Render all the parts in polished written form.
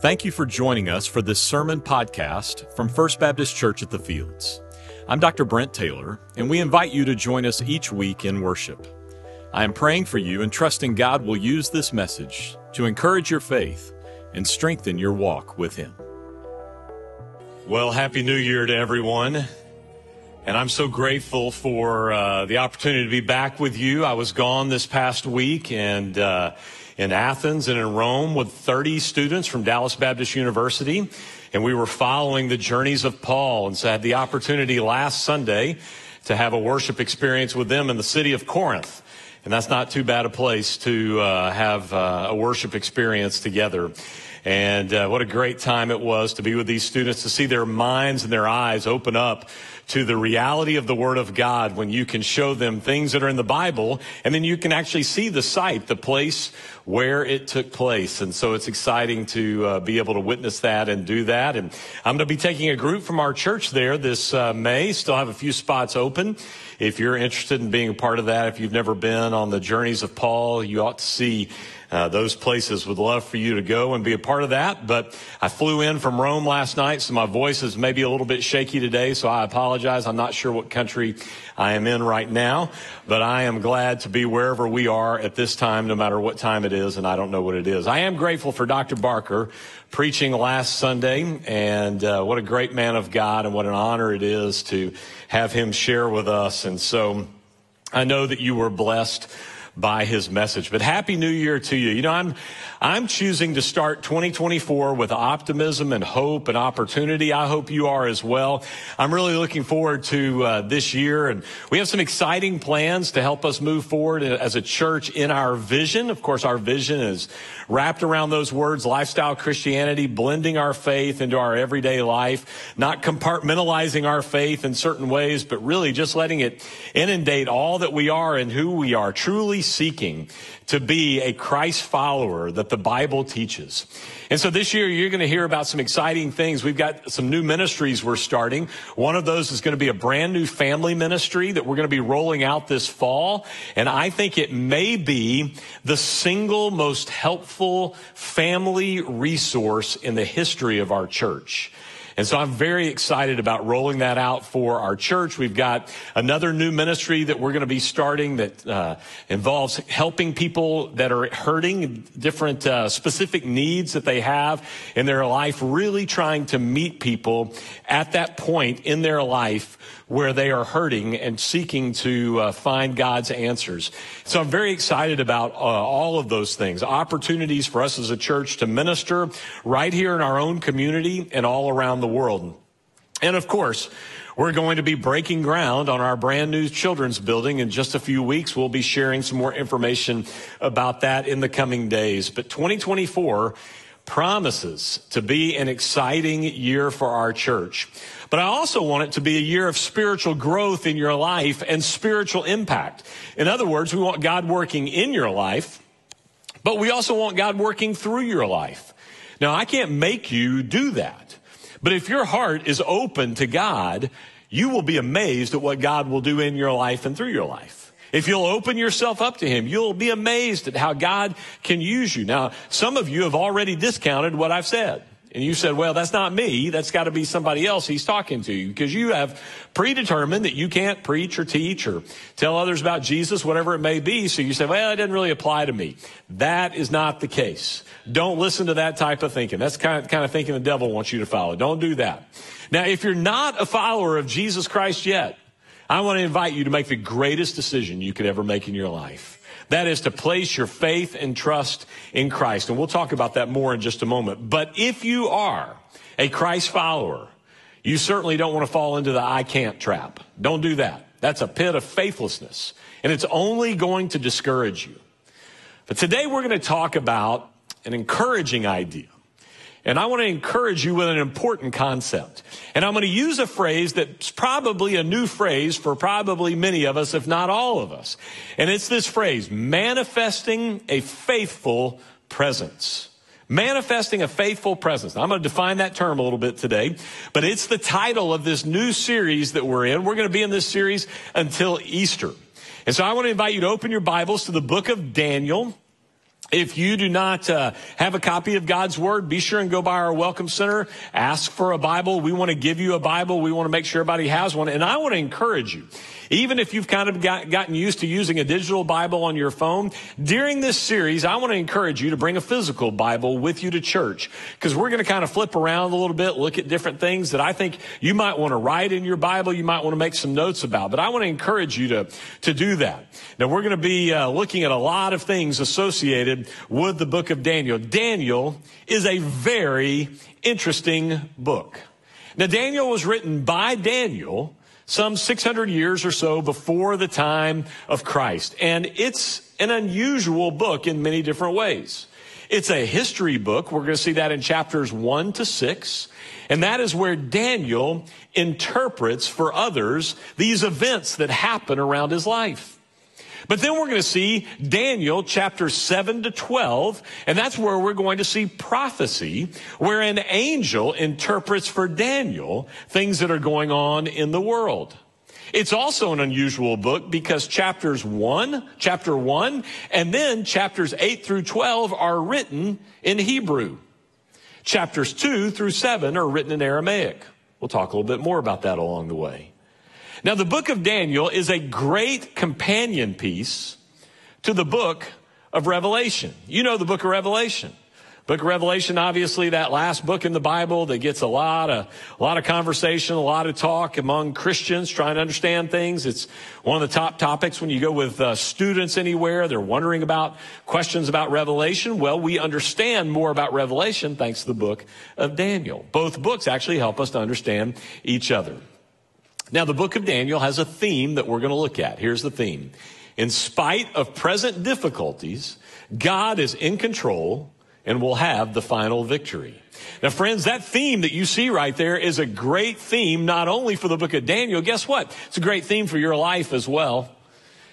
Thank you for joining us for this sermon podcast from First Baptist Church at the Fields. I'm Dr. Brent Taylor, and we invite you to join us each week in worship. I am praying for you and trusting God will use this message to encourage your faith and strengthen your walk with Him. Well, Happy New Year to everyone. And I'm so grateful for the opportunity to be back with you. I was gone this past week and in Athens and in Rome with 30 students from Dallas Baptist University. And we were following the journeys of Paul. And so I had the opportunity last Sunday to have a worship experience with them in the city of Corinth. And that's not too bad a place to have a worship experience together. And what a great time it was to be with these students, to see their minds and their eyes open up to the reality of the Word of God when you can show them things that are in the Bible, and then you can actually see the site, the place where it took place. And so it's exciting to be able to witness that and do that. And I'm going to be taking a group from our church there this May. Still have a few spots open. If you're interested in being a part of that, if you've never been on the journeys of Paul, you ought to see those places. Would love for you to go and be a part of that. But I flew in from Rome last night, so my voice is maybe a little bit shaky today, so I apologize. I'm not sure what country I am in right now, but I am glad to be wherever we are at this time, no matter what time it is, and I don't know what it is. I am grateful for Dr. Barker preaching last Sunday, and what a great man of God, and what an honor it is to have him share with us. And so I know that you were blessed by his message. But Happy New Year to you. You know, I'm choosing to start 2024 with optimism and hope and opportunity. I hope you are as well. I'm really looking forward to this year, and we have some exciting plans to help us move forward as a church in our vision. Of course, our vision is wrapped around those words, lifestyle Christianity, blending our faith into our everyday life, not compartmentalizing our faith in certain ways, but really just letting it inundate all that we are and who we are, truly seeking to be a Christ follower that the Bible teaches. And so this year, you're going to hear about some exciting things. We've got some new ministries we're starting. One of those is going to be a brand new family ministry that we're going to be rolling out this fall. And I think it may be the single most helpful family resource in the history of our church. And so I'm very excited about rolling that out for our church. We've got another new ministry that we're going to be starting that involves helping people that are hurting, different specific needs that they have in their life, really trying to meet people at that point in their life where they are hurting and seeking to find God's answers. So I'm very excited about all of those things, opportunities for us as a church to minister right here in our own community and all around the world. And of course, we're going to be breaking ground on our brand new children's building in just a few weeks. We'll be sharing some more information about that in the coming days. But 2024 promises to be an exciting year for our church. But I also want it to be a year of spiritual growth in your life and spiritual impact. In other words, we want God working in your life, but we also want God working through your life. Now, I can't make you do that, but if your heart is open to God, you will be amazed at what God will do in your life and through your life. If you'll open yourself up to Him, you'll be amazed at how God can use you. Now, some of you have already discounted what I've said. And you said, well, that's not me. That's got to be somebody else he's talking to, because you have predetermined that you can't preach or teach or tell others about Jesus, whatever it may be. So you say, well, it doesn't really apply to me. That is not the case. Don't listen to that type of thinking. That's kind of thinking the devil wants you to follow. Don't do that. Now, if you're not a follower of Jesus Christ yet, I want to invite you to make the greatest decision you could ever make in your life. That is to place your faith and trust in Christ. And we'll talk about that more in just a moment. But if you are a Christ follower, you certainly don't want to fall into the I can't trap. Don't do that. That's a pit of faithlessness, and it's only going to discourage you. But today we're going to talk about an encouraging idea. And I want to encourage you with an important concept. And I'm going to use a phrase that's probably a new phrase for probably many of us, if not all of us. And it's this phrase, manifesting a faithful presence. Manifesting a faithful presence. Now, I'm going to define that term a little bit today, but it's the title of this new series that we're in. We're going to be in this series until Easter. And so I want to invite you to open your Bibles to the book of Daniel. If you do not have a copy of God's Word, be sure and go by our Welcome Center. Ask for a Bible. We want to give you a Bible. We want to make sure everybody has one. And I want to encourage you, even if you've kind of gotten used to using a digital Bible on your phone, during this series, I want to encourage you to bring a physical Bible with you to church, because we're going to kind of flip around a little bit, look at different things that I think you might want to write in your Bible, you might want to make some notes about. But I want to encourage you to do that. Now, we're going to be looking at a lot of things associated with the book of Daniel. Daniel is a very interesting book. Now, Daniel was written by Daniel some 600 years or so before the time of Christ. And it's an unusual book in many different ways. It's a history book. We're going to see that in chapters 1 to 6. And that is where Daniel interprets for others these events that happen around his life. But then we're going to see Daniel chapters 7 to 12, and that's where we're going to see prophecy, where an angel interprets for Daniel things that are going on in the world. It's also an unusual book because chapter 1, and then chapters 8 through 12 are written in Hebrew. Chapters 2 through 7 are written in Aramaic. We'll talk a little bit more about that along the way. Now, the book of Daniel is a great companion piece to the book of Revelation. You know the book of Revelation. Book of Revelation, obviously, that last book in the Bible that gets a lot of conversation, a lot of talk among Christians trying to understand things. It's one of the top topics when you go with students anywhere. They're wondering about questions about Revelation. Well, we understand more about Revelation thanks to the book of Daniel. Both books actually help us to understand each other. Now, the book of Daniel has a theme that we're going to look at. Here's the theme. In spite of present difficulties, God is in control and will have the final victory. Now, friends, that theme that you see right there is a great theme not only for the book of Daniel. Guess what? It's a great theme for your life as well.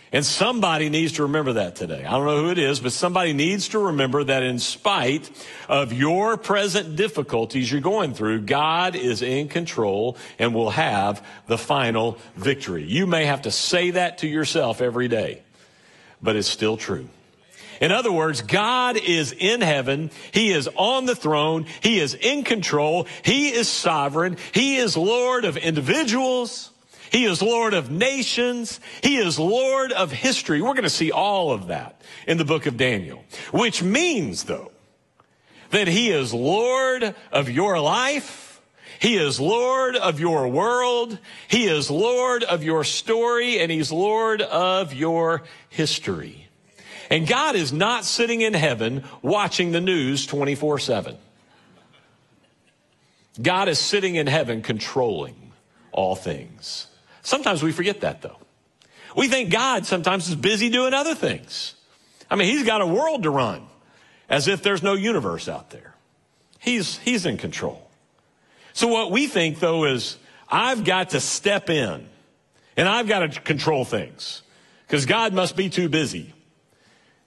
And somebody needs to remember that today. I don't know who it is, but somebody needs to remember that in spite of your present difficulties you're going through, God is in control and will have the final victory. You may have to say that to yourself every day, but it's still true. In other words, God is in heaven. He is on the throne. He is in control. He is sovereign. He is Lord of individuals. He is Lord of nations. He is Lord of history. We're going to see all of that in the book of Daniel, which means, though, that he is Lord of your life. He is Lord of your world. He is Lord of your story, and he's Lord of your history. And God is not sitting in heaven watching the news 24/7. God is sitting in heaven controlling all things. Sometimes we forget that, though. We think God sometimes is busy doing other things. I mean, he's got a world to run, as if there's no universe out there. He's in control. So what we think, though, is I've got to step in, and I've got to control things, because God must be too busy.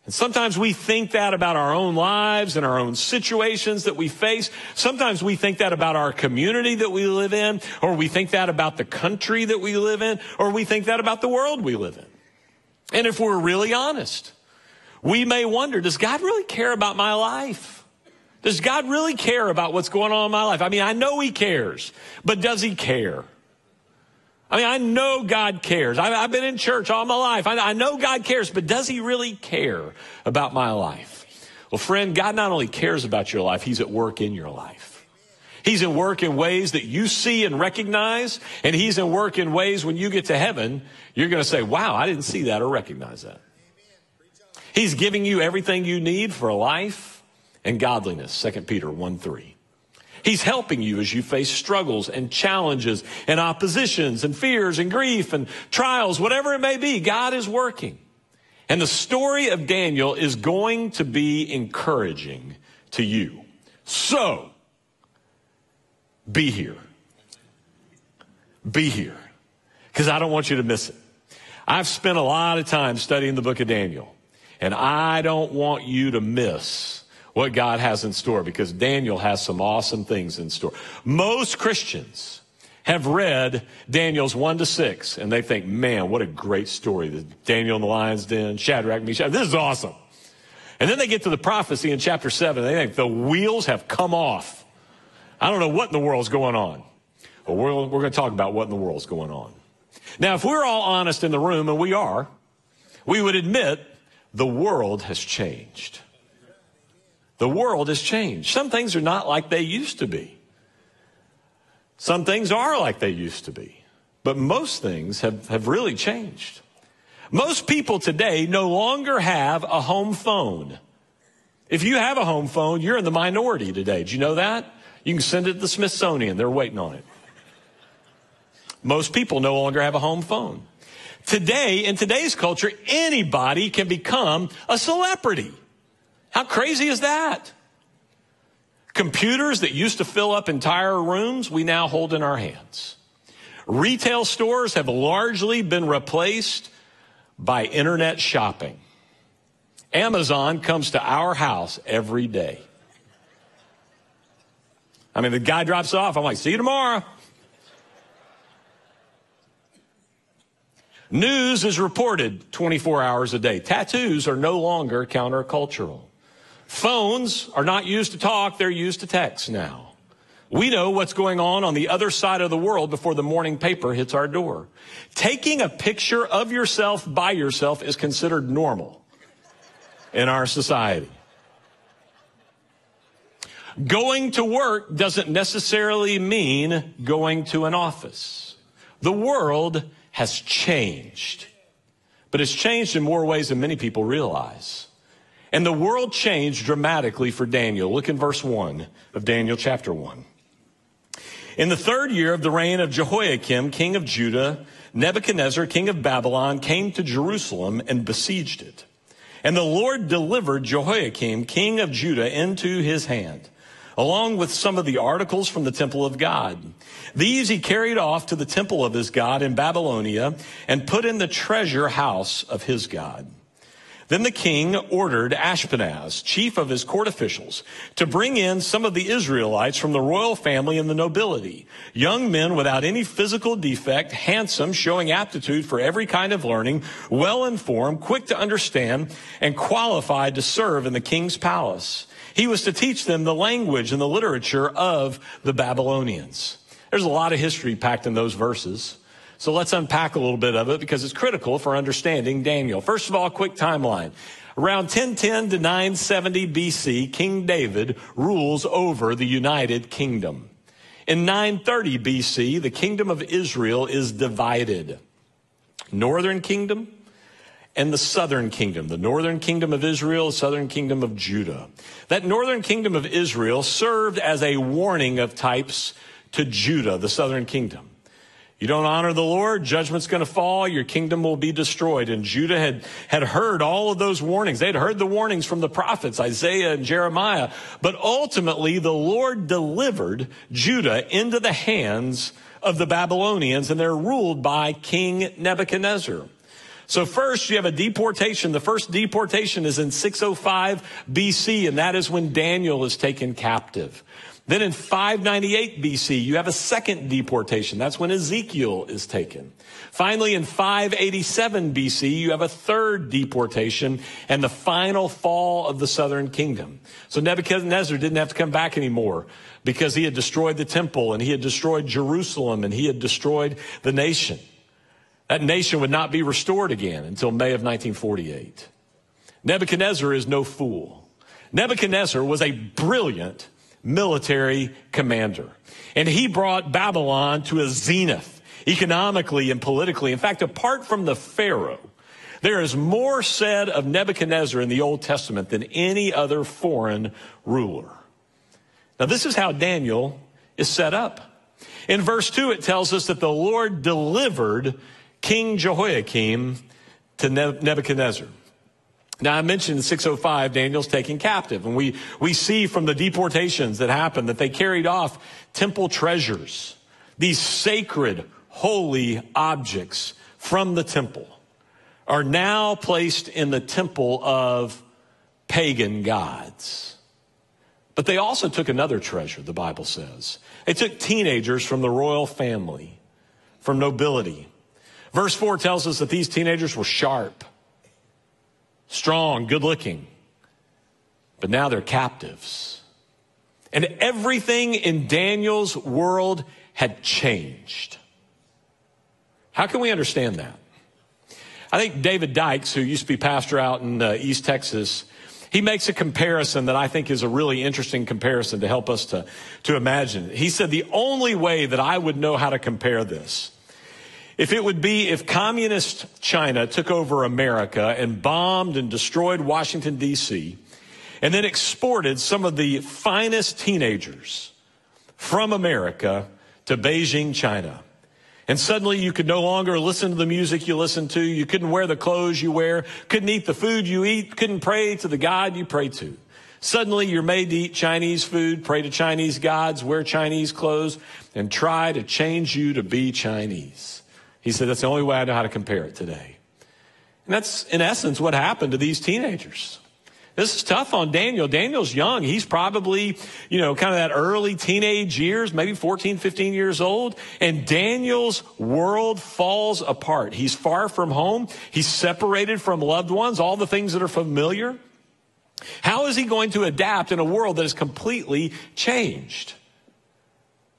And sometimes we think that about our own lives and our own situations that we face. Sometimes we think that about our community that we live in, or we think that about the country that we live in, or we think that about the world we live in. And if we're really honest, we may wonder, does God really care about my life? Does God really care about what's going on in my life? I mean, I know he cares, but does he care? I mean, I know God cares. I've been in church all my life. I know God cares, but does he really care about my life? Well, friend, God not only cares about your life, he's at work in your life. He's at work in ways that you see and recognize, and he's at work in ways when you get to heaven, you're going to say, wow, I didn't see that or recognize that. He's giving you everything you need for life and godliness, 2 Peter 1:3. He's helping you as you face struggles and challenges and oppositions and fears and grief and trials, whatever it may be. God is working. And the story of Daniel is going to be encouraging to you. So, be here. Be here. Because I don't want you to miss it. I've spent a lot of time studying the book of Daniel. And I don't want you to miss what God has in store, because Daniel has some awesome things in store. Most Christians have read Daniel's 1 to 6, and they think, man, what a great story. Daniel in the lion's den, Shadrach, Meshach, this is awesome. And then they get to the prophecy in chapter 7. They think the wheels have come off. I don't know what in the world's going on. But we're going to talk about what in the world's going on. Now, if we're all honest in the room, and we are, we would admit the world has changed. The world has changed. Some things are not like they used to be. Some things are like they used to be. But most things have really changed. Most people today no longer have a home phone. If you have a home phone, you're in the minority today. Do you know that? You can send it to the Smithsonian. They're waiting on it. Most people no longer have a home phone. Today, in today's culture, anybody can become a celebrity. How crazy is that? Computers that used to fill up entire rooms, we now hold in our hands. Retail stores have largely been replaced by internet shopping. Amazon comes to our house every day. I mean, the guy drops off. I'm like, see you tomorrow. News is reported 24 hours a day. Tattoos are no longer countercultural. Phones are not used to talk, they're used to text now. We know what's going on the other side of the world before the morning paper hits our door. Taking a picture of yourself by yourself is considered normal in our society. Going to work doesn't necessarily mean going to an office. The world has changed, but it's changed in more ways than many people realize. And the world changed dramatically for Daniel. Look in verse 1 of Daniel chapter 1. In the third year of the reign of Jehoiakim, king of Judah, Nebuchadnezzar, king of Babylon, came to Jerusalem and besieged it. And the Lord delivered Jehoiakim, king of Judah, into his hand, along with some of the articles from the temple of God. These he carried off to the temple of his God in Babylonia and put in the treasure house of his God. Then the king ordered Ashpenaz, chief of his court officials, to bring in some of the Israelites from the royal family and the nobility, young men without any physical defect, handsome, showing aptitude for every kind of learning, well-informed, quick to understand, and qualified to serve in the king's palace. He was to teach them the language and the literature of the Babylonians. There's a lot of history packed in those verses. So let's unpack a little bit of it because it's critical for understanding Daniel. First of all, quick timeline. Around 1010 to 970 BC, King David rules over the United Kingdom. In 930 BC, the kingdom of Israel is divided. Northern kingdom and the southern kingdom. The northern kingdom of Israel, the southern kingdom of Judah. That northern kingdom of Israel served as a warning of types to Judah, the southern kingdom. You don't honor the Lord, judgment's going to fall, your kingdom will be destroyed. And Judah had heard all of those warnings. They'd heard the warnings from the prophets, Isaiah and Jeremiah. But ultimately, the Lord delivered Judah into the hands of the Babylonians, and they're ruled by King Nebuchadnezzar. So first, you have a deportation. The first deportation is in 605 BC, and that is when Daniel is taken captive. Then in 598 BC, you have a second deportation. That's when Ezekiel is taken. Finally, in 587 BC, you have a third deportation and the final fall of the southern kingdom. So Nebuchadnezzar didn't have to come back anymore because he had destroyed the temple and he had destroyed Jerusalem and he had destroyed the nation. That nation would not be restored again until May of 1948. Nebuchadnezzar is no fool. Nebuchadnezzar was a brilliant military commander. And he brought Babylon to a zenith, economically and politically. In fact, apart from the Pharaoh, there is more said of Nebuchadnezzar in the Old Testament than any other foreign ruler. Now, this is how Daniel is set up. In verse 2, it tells us that the Lord delivered King Jehoiakim to Nebuchadnezzar. Now, I mentioned in 605, Daniel's taken captive. And we see from the deportations that happened that they carried off temple treasures, these sacred, holy objects from the temple are now placed in the temple of pagan gods. But they also took another treasure, the Bible says. They took teenagers from the royal family, from nobility. Verse 4 tells us that these teenagers were sharp, strong, good-looking. But now they're captives. And everything in Daniel's world had changed. How can we understand that? I think David Dykes, who used to be pastor out in East Texas, he makes a comparison that I think is a really interesting comparison to help us to imagine. He said, the only way that I would know how to compare this, if it would be if communist China took over America and bombed and destroyed Washington, D.C., and then exported some of the finest teenagers from America to Beijing, China. And suddenly you could no longer listen to the music you listen to. You couldn't wear the clothes you wear. Couldn't eat the food you eat. Couldn't pray to the God you pray to. Suddenly you're made to eat Chinese food, pray to Chinese gods, wear Chinese clothes, and try to change you to be Chinese. He said, that's the only way I know how to compare it today. And that's, in essence, what happened to these teenagers. This is tough on Daniel. Daniel's young. He's probably, kind of that early teenage years, maybe 14, 15 years old. And Daniel's world falls apart. He's far from home. He's separated from loved ones, all the things that are familiar. How is he going to adapt in a world that is completely changed?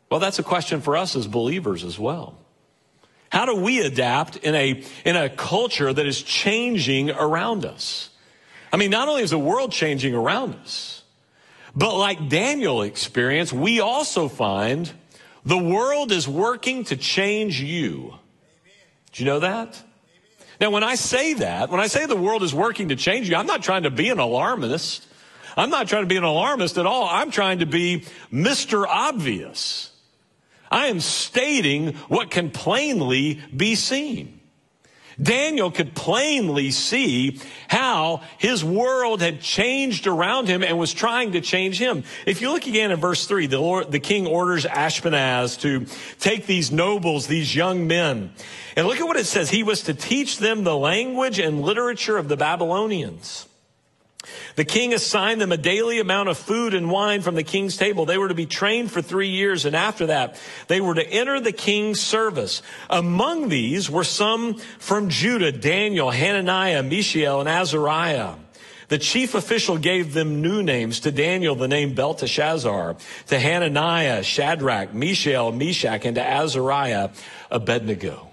Well, that's a question for us as believers as well. How do we adapt in a culture that is changing around us? I mean, not only is the world changing around us, but like Daniel experienced, we also find the world is working to change you. Do you know that? Now, when I say the world is working to change you, I'm not trying to be an alarmist. I'm not trying to be an alarmist at all. I'm trying to be Mr. Obvious. I am stating what can plainly be seen. Daniel could plainly see how his world had changed around him and was trying to change him. If you look again in verse 3, the king orders Ashpenaz to take these nobles, these young men. And look at what it says. He was to teach them the language and literature of the Babylonians. The king assigned them a daily amount of food and wine from the king's table. They were to be trained for 3 years, and after that, they were to enter the king's service. Among these were some from Judah, Daniel, Hananiah, Mishael, and Azariah. The chief official gave them new names. To Daniel, the name Belteshazzar. To Hananiah, Shadrach, Mishael, Meshach, and to Azariah, Abednego.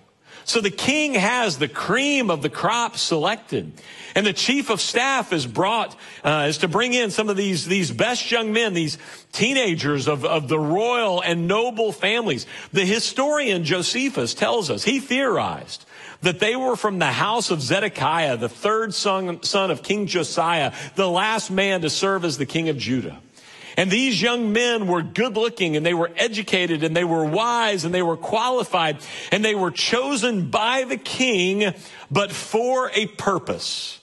So the king has the cream of the crop selected. And the chief of staff is brought, is to bring in some of these best young men, these teenagers of the royal and noble families. The historian Josephus tells us, he theorized that they were from the house of Zedekiah, the third son of King Josiah, the last man to serve as the king of Judah. And these young men were good looking, and they were educated, and they were wise, and they were qualified, and they were chosen by the king, but for a purpose.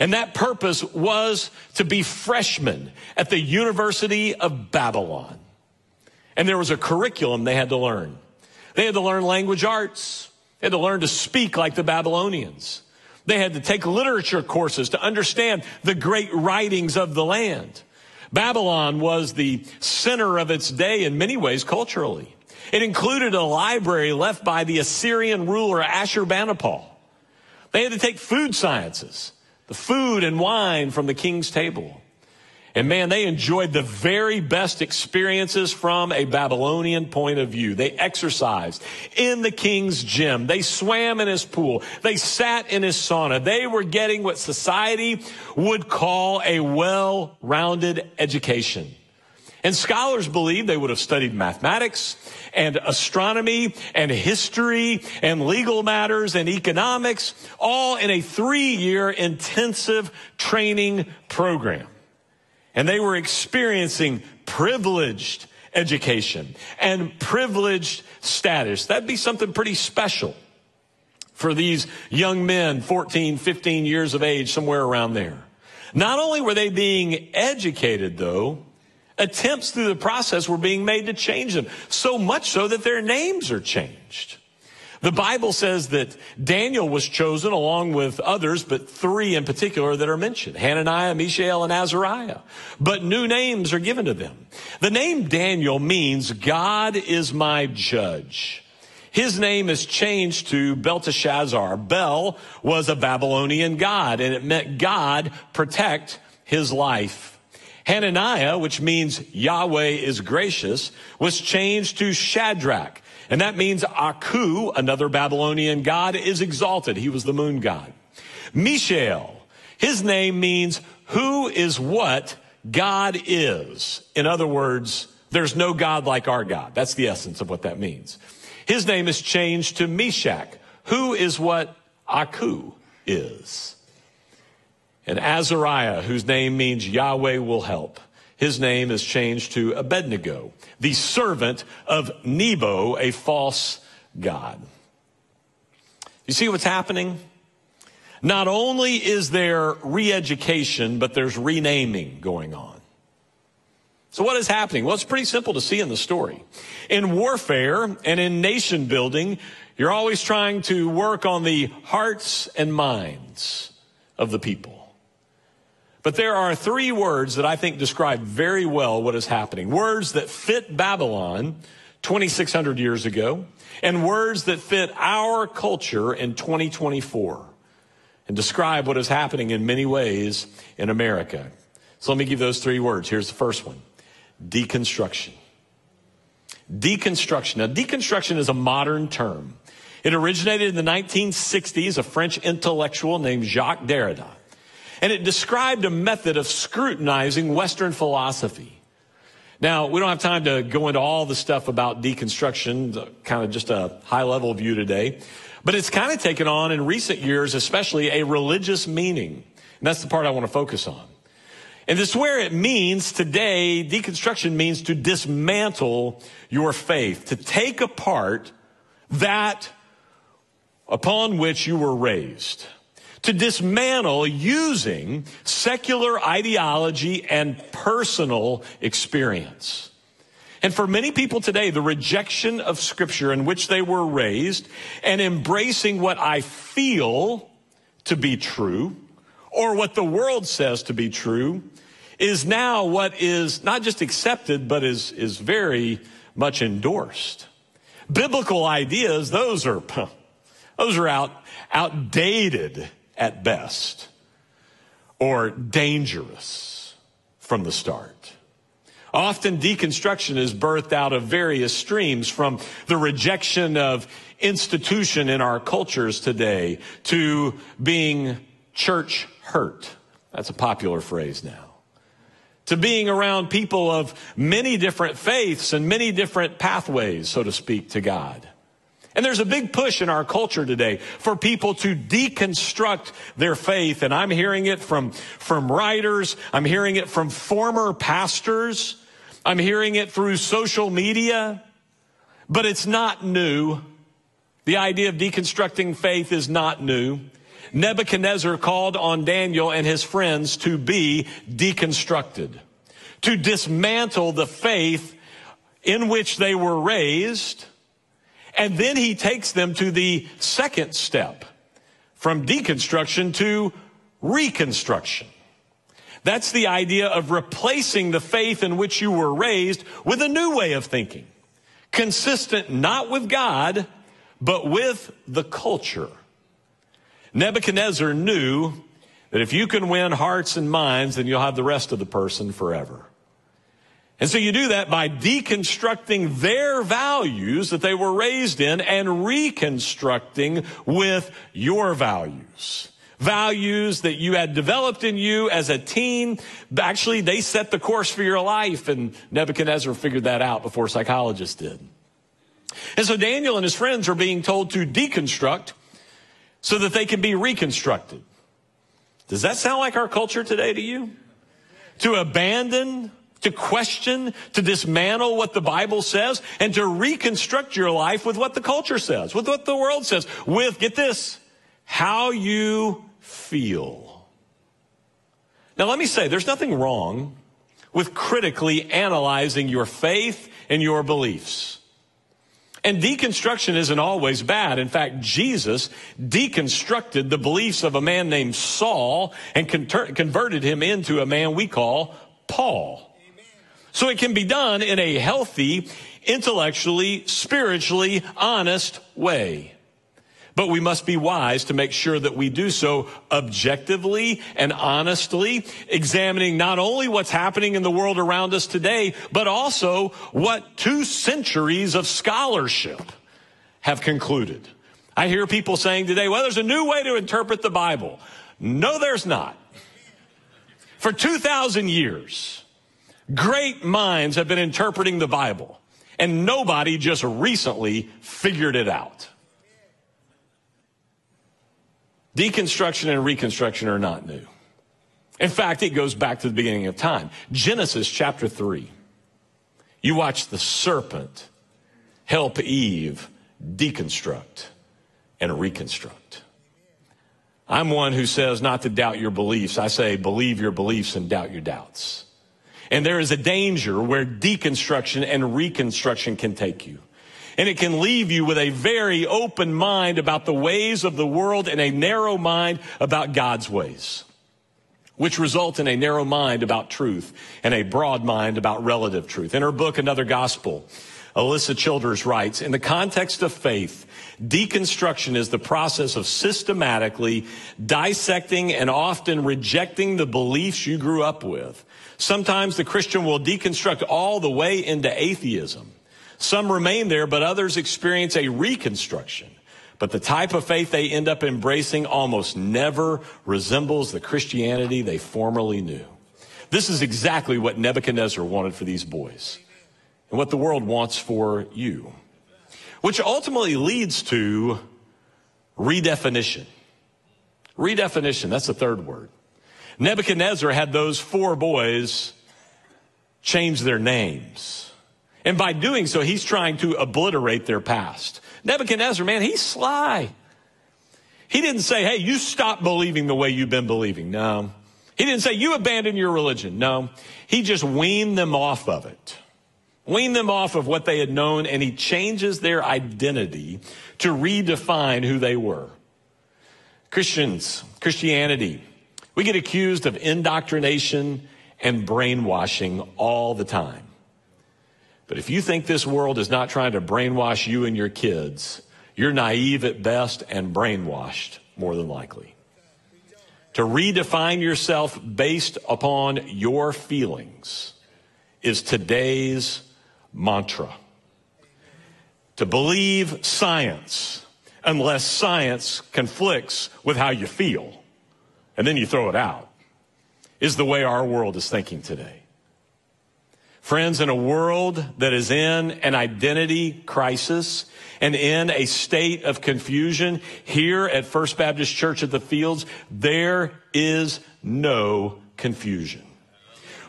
And that purpose was to be freshmen at the University of Babylon. And there was a curriculum they had to learn. They had to learn language arts. They had to learn to speak like the Babylonians. They had to take literature courses to understand the great writings of the land. Babylon was the center of its day in many ways culturally. It included a library left by the Assyrian ruler Ashurbanipal. They had to take food sciences, the food and wine from the king's table. And man, they enjoyed the very best experiences from a Babylonian point of view. They exercised in the king's gym. They swam in his pool. They sat in his sauna. They were getting what society would call a well-rounded education. And scholars believe they would have studied mathematics and astronomy and history and legal matters and economics, all in a 3-year intensive training program. And they were experiencing privileged education and privileged status. That'd be something pretty special for these young men, 14, 15 years of age, somewhere around there. Not only were they being educated, though, attempts through the process were being made to change them, so much so that their names are changed. The Bible says that Daniel was chosen along with others, but 3 in particular that are mentioned, Hananiah, Mishael, and Azariah. But new names are given to them. The name Daniel means God is my judge. His name is changed to Belteshazzar. Bel was a Babylonian god, and it meant God protect his life. Hananiah, which means Yahweh is gracious, was changed to Shadrach. And that means Aku, another Babylonian god, is exalted. He was the moon god. Mishael, his name means who is what God is. In other words, there's no God like our God. That's the essence of what that means. His name is changed to Meshach, who is what Aku is. And Azariah, whose name means Yahweh will help, his name is changed to Abednego, the servant of Nebo, a false god. You see what's happening? Not only is there re-education, but there's renaming going on. So what is happening? Well, it's pretty simple to see in the story. In warfare and in nation building, you're always trying to work on the hearts and minds of the people. But there are three words that I think describe very well what is happening. Words that fit Babylon 2,600 years ago, and words that fit our culture in 2024, and describe what is happening in many ways in America. So let me give those three words. Here's the first one. Deconstruction. Deconstruction. Now, deconstruction is a modern term. It originated in the 1960s, a French intellectual named Jacques Derrida. And it described a method of scrutinizing Western philosophy. Now, we don't have time to go into all the stuff about deconstruction, kind of just a high-level view today. But it's kind of taken on in recent years, especially a religious meaning. And that's the part I want to focus on. And this is where it means today, deconstruction means to dismantle your faith, to take apart that upon which you were raised, to dismantle using secular ideology and personal experience. And for many people today, the rejection of Scripture in which they were raised and embracing what I feel to be true or what the world says to be true is now what is not just accepted, but is very much endorsed. Biblical ideas, those are outdated at best or dangerous from the start. Often deconstruction is birthed out of various streams, from the rejection of institution in our cultures today to being church hurt. That's a popular phrase now. To being around people of many different faiths and many different pathways, so to speak, to God. And there's a big push in our culture today for people to deconstruct their faith. And I'm hearing it from writers. I'm hearing it from former pastors. I'm hearing it through social media. But it's not new. The idea of deconstructing faith is not new. Nebuchadnezzar called on Daniel and his friends to be deconstructed, to dismantle the faith in which they were raised. And then he takes them to the second step, from deconstruction to reconstruction. That's the idea of replacing the faith in which you were raised with a new way of thinking, consistent not with God, but with the culture. Nebuchadnezzar knew that if you can win hearts and minds, then you'll have the rest of the person forever. And so you do that by deconstructing their values that they were raised in and reconstructing with your values. Values that you had developed in you as a teen. Actually, they set the course for your life, and Nebuchadnezzar figured that out before psychologists did. And so Daniel and his friends are being told to deconstruct so that they can be reconstructed. Does that sound like our culture today to you? To abandon, to question, to dismantle what the Bible says, and to reconstruct your life with what the culture says, with what the world says, with, get this, how you feel. Now, let me say, there's nothing wrong with critically analyzing your faith and your beliefs. And deconstruction isn't always bad. In fact, Jesus deconstructed the beliefs of a man named Saul and converted him into a man we call Paul. So it can be done in a healthy, intellectually, spiritually honest way. But we must be wise to make sure that we do so objectively and honestly, examining not only what's happening in the world around us today, but also what 2 centuries of scholarship have concluded. I hear people saying today, well, there's a new way to interpret the Bible. No, there's not. For 2,000 years, great minds have been interpreting the Bible, and nobody just recently figured it out. Deconstruction and reconstruction are not new. In fact, it goes back to the beginning of time. Genesis chapter 3. You watch the serpent help Eve deconstruct and reconstruct. I'm one who says not to doubt your beliefs. I say believe your beliefs and doubt your doubts. And there is a danger where deconstruction and reconstruction can take you. And it can leave you with a very open mind about the ways of the world and a narrow mind about God's ways, which result in a narrow mind about truth and a broad mind about relative truth. In her book, Another Gospel, Alyssa Childers writes, in the context of faith, deconstruction is the process of systematically dissecting and often rejecting the beliefs you grew up with. Sometimes the Christian will deconstruct all the way into atheism. Some remain there, but others experience a reconstruction. But the type of faith they end up embracing almost never resembles the Christianity they formerly knew. This is exactly what Nebuchadnezzar wanted for these boys, and what the world wants for you, which ultimately leads to redefinition. Redefinition, that's the third word. Nebuchadnezzar had those 4 boys change their names. And by doing so, he's trying to obliterate their past. Nebuchadnezzar, man, he's sly. He didn't say, hey, you stop believing the way you've been believing. No. He didn't say, you abandon your religion. No. He just weaned them off of it. Wean them off of what they had known, and he changes their identity to redefine who they were. Christians, Christianity, we get accused of indoctrination and brainwashing all the time. But if you think this world is not trying to brainwash you and your kids, you're naive at best and brainwashed more than likely. To redefine yourself based upon your feelings is today's mantra. To believe science unless science conflicts with how you feel, and then you throw it out, is the way our world is thinking today. Friends, in a world that is in an identity crisis and in a state of confusion, here at First Baptist Church at the Fields, there is no confusion.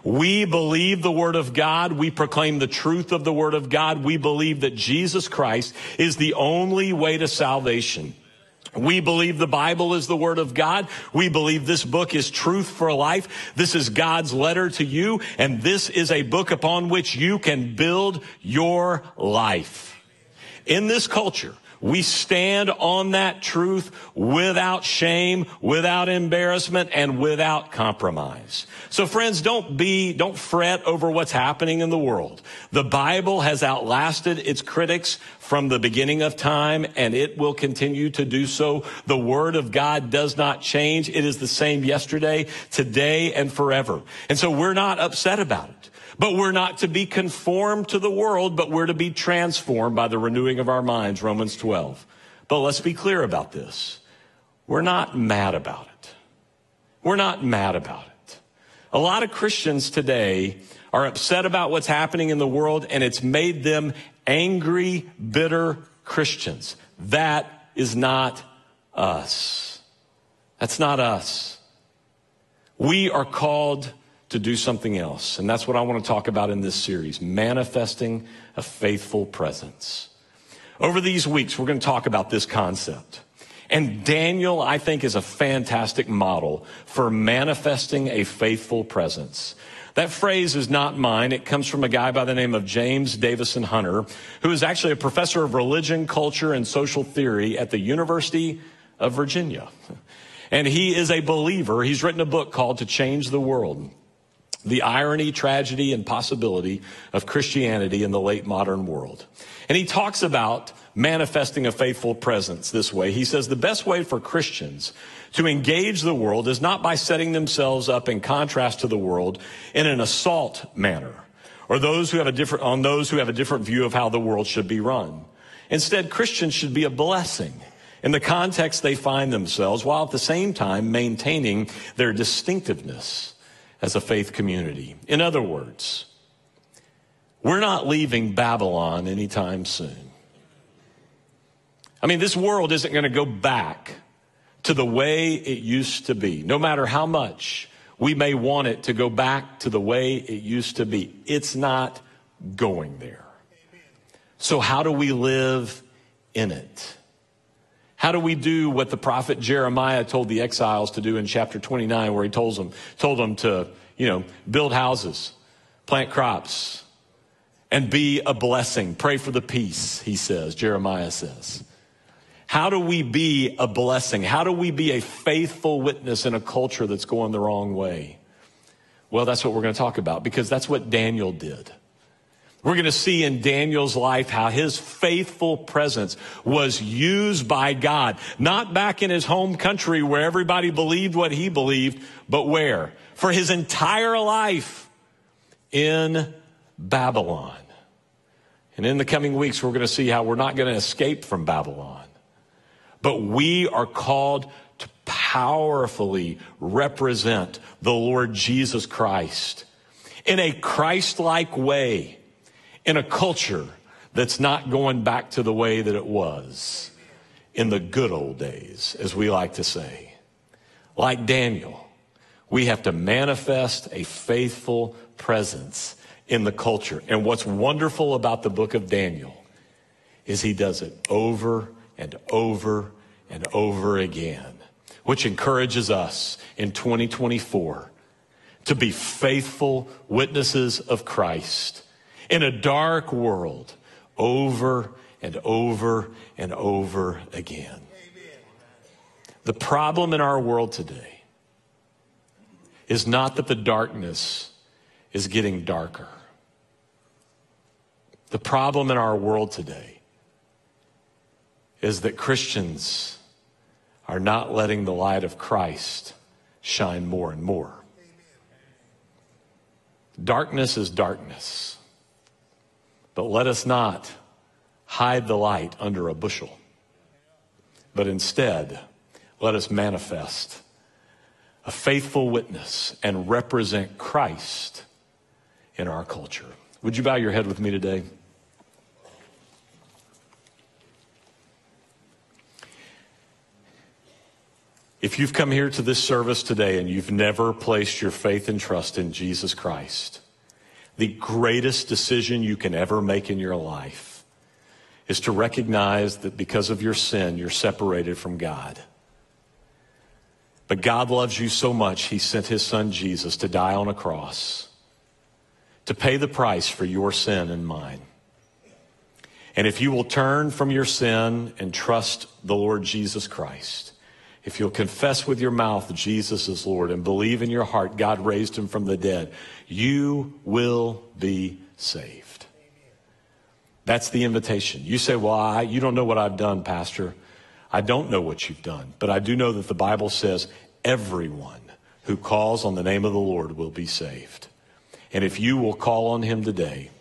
We believe the Word of God. We proclaim the truth of the Word of God. We believe that Jesus Christ is the only way to salvation. We believe the Bible is the Word of God. We believe this book is truth for life. This is God's letter to you, and this is a book upon which you can build your life. In this culture, we stand on that truth without shame, without embarrassment, and without compromise. So friends, don't fret over what's happening in the world. The Bible has outlasted its critics from the beginning of time, and it will continue to do so. The Word of God does not change. It is the same yesterday, today, and forever. And so we're not upset about it. But we're not to be conformed to the world, but we're to be transformed by the renewing of our minds, Romans 12. But let's be clear about this. We're not mad about it. We're not mad about it. A lot of Christians today are upset about what's happening in the world, and it's made them angry, bitter Christians. That is not us. That's not us. We are called to do something else. And that's what I want to talk about in this series, manifesting a faithful presence. Over these weeks, we're going to talk about this concept. And Daniel, I think, is a fantastic model for manifesting a faithful presence. That phrase is not mine. It comes from a guy by the name of James Davison Hunter, who is actually a professor of religion, culture, and social theory at the University of Virginia. And he is a believer. He's written a book called To Change the World. the irony, tragedy, and possibility of Christianity in the late modern world. And he talks about manifesting a faithful presence this way. He says the best way for Christians to engage the world is not by setting themselves up in contrast to the world in an assault manner, or on those who have a different view of how the world should be run. Instead, Christians should be a blessing in the context they find themselves, while at the same time maintaining their distinctiveness as a faith community. In other words, we're not leaving Babylon anytime soon. I mean, this world isn't going to go back to the way it used to be, no matter how much we may want it to go back to the way it used to be. It's not going there. So how do we live in it? How do we do what the prophet Jeremiah told the exiles to do in chapter 29, where he told them to, build houses, plant crops, and be a blessing. Pray for the peace, he says, Jeremiah says. How do we be a blessing? How do we be a faithful witness in a culture that's going the wrong way? Well, that's what we're going to talk about, because that's what Daniel did. We're going to see in Daniel's life how his faithful presence was used by God, not back in his home country where everybody believed what he believed, but where? For his entire life in Babylon. And in the coming weeks, we're going to see how we're not going to escape from Babylon, but we are called to powerfully represent the Lord Jesus Christ in a Christ-like way, in a culture that's not going back to the way that it was in the good old days, as we like to say. Like Daniel, we have to manifest a faithful presence in the culture. And what's wonderful about the book of Daniel is he does it over and over and over again, which encourages us in 2024 to be faithful witnesses of Christ in a dark world, over and over and over again. The problem in our world today is not that the darkness is getting darker. The problem in our world today is that Christians are not letting the light of Christ shine more and more. Darkness is darkness. But let us not hide the light under a bushel, but instead, let us manifest a faithful witness and represent Christ in our culture. Would you bow your head with me today? If you've come here to this service today and you've never placed your faith and trust in Jesus Christ, the greatest decision you can ever make in your life is to recognize that because of your sin, you're separated from God. But God loves you so much, he sent his son Jesus to die on a cross, to pay the price for your sin and mine. And if you will turn from your sin and trust the Lord Jesus Christ, if you'll confess with your mouth Jesus is Lord and believe in your heart God raised him from the dead, you will be saved. That's the invitation. You say, well, you don't know what I've done, Pastor. I don't know what you've done, but I do know that the Bible says everyone who calls on the name of the Lord will be saved. And if you will call on him today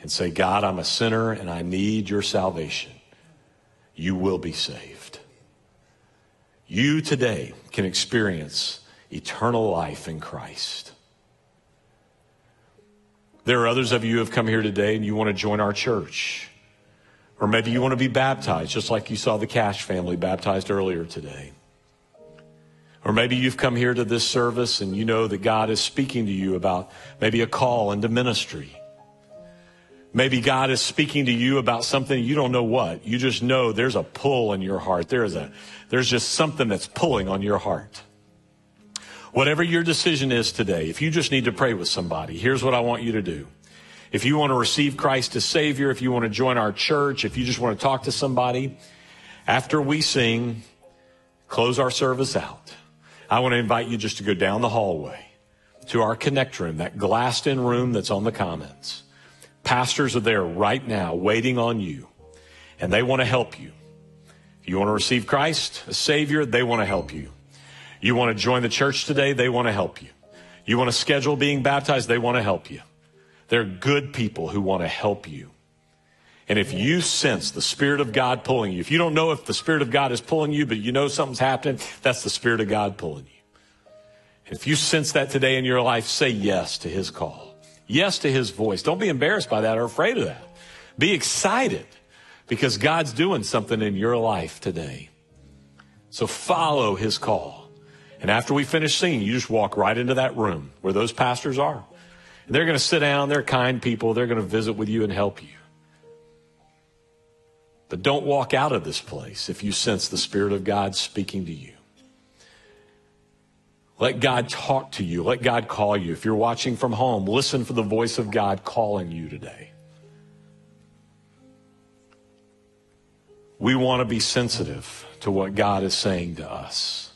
and say, God, I'm a sinner and I need your salvation, you will be saved. You today can experience eternal life in Christ. There are others of you who have come here today and you want to join our church. Or maybe you want to be baptized, just like you saw the Cash family baptized earlier today. Or maybe you've come here to this service and you know that God is speaking to you about maybe a call into ministry. Maybe God is speaking to you about something, you don't know what. You just know there's a pull in your heart. There's just something that's pulling on your heart. Whatever your decision is today, if you just need to pray with somebody, here's what I want you to do. If you want to receive Christ as Savior, if you want to join our church, if you just want to talk to somebody, after we sing, close our service out, I want to invite you just to go down the hallway to our Connect Room, that glassed-in room that's on the Commons. Pastors are there right now waiting on you, and they want to help you. If you want to receive Christ as Savior, they want to help you. You want to join the church today, they want to help you. You want to schedule being baptized, they want to help you. They're good people who want to help you. And if you sense the Spirit of God pulling you, if you don't know if the Spirit of God is pulling you, but you know something's happening, that's the Spirit of God pulling you. If you sense that today in your life, say yes to his call. Yes to his voice. Don't be embarrassed by that or afraid of that. Be excited because God's doing something in your life today. So follow his call. And after we finish singing, you just walk right into that room where those pastors are. And they're going to sit down. They're kind people. They're going to visit with you and help you. But don't walk out of this place if you sense the Spirit of God speaking to you. Let God talk to you. Let God call you. If you're watching from home, listen for the voice of God calling you today. We want to be sensitive to what God is saying to us.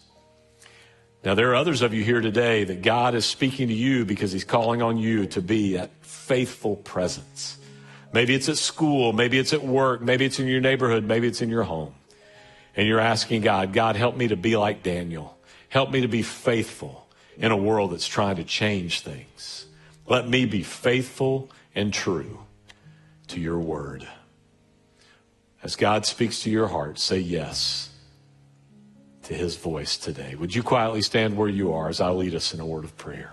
Now, there are others of you here today that God is speaking to you because he's calling on you to be that faithful presence. Maybe it's at school. Maybe it's at work. Maybe it's in your neighborhood. Maybe it's in your home. And you're asking God, God, help me to be like Daniel. Help me to be faithful in a world that's trying to change things. Let me be faithful and true to your word. As God speaks to your heart, say yes to his voice today. Would you quietly stand where you are as I lead us in a word of prayer?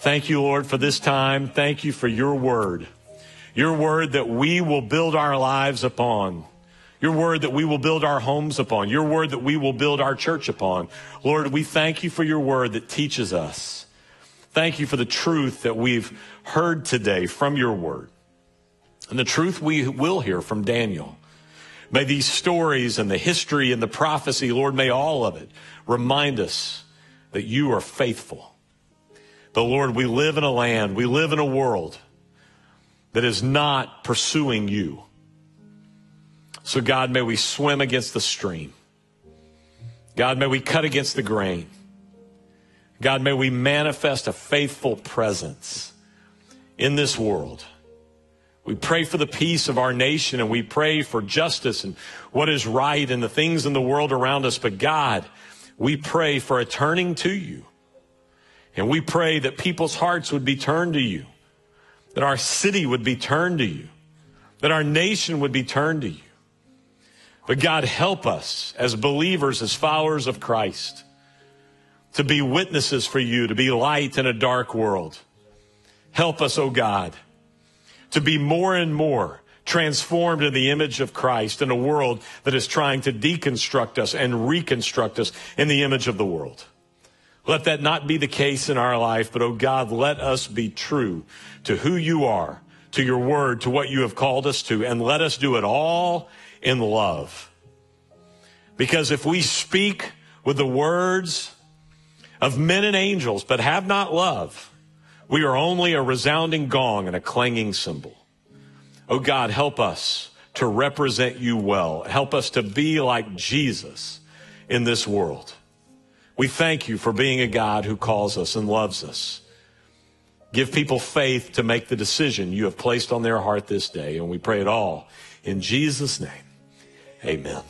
Thank you, Lord, for this time. Thank you for your word that we will build our lives upon. Your word that we will build our homes upon. Your word that we will build our church upon. Lord, we thank you for your word that teaches us. Thank you for the truth that we've heard today from your word and the truth we will hear from Daniel. May these stories and the history and the prophecy, Lord, may all of it remind us that you are faithful. But Lord, we live in a land, we live in a world that is not pursuing you. So, God, may we swim against the stream. God, may we cut against the grain. God, may we manifest a faithful presence in this world. We pray for the peace of our nation, and we pray for justice and what is right and the things in the world around us. But, God, we pray for a turning to you. And we pray that people's hearts would be turned to you, that our city would be turned to you, that our nation would be turned to you. But God, help us as believers, as followers of Christ, to be witnesses for you, to be light in a dark world. Help us, oh God, to be more and more transformed in the image of Christ in a world that is trying to deconstruct us and reconstruct us in the image of the world. Let that not be the case in our life, but, oh God, let us be true to who you are, to your word, to what you have called us to, and let us do it all in love. Because if we speak with the words of men and angels but have not love, we are only a resounding gong and a clanging cymbal. Oh God, help us to represent you well. Help us to be like Jesus in this world. We thank you for being a God who calls us and loves us. Give people faith to make the decision you have placed on their heart this day, and we pray it all in Jesus' name. Amen.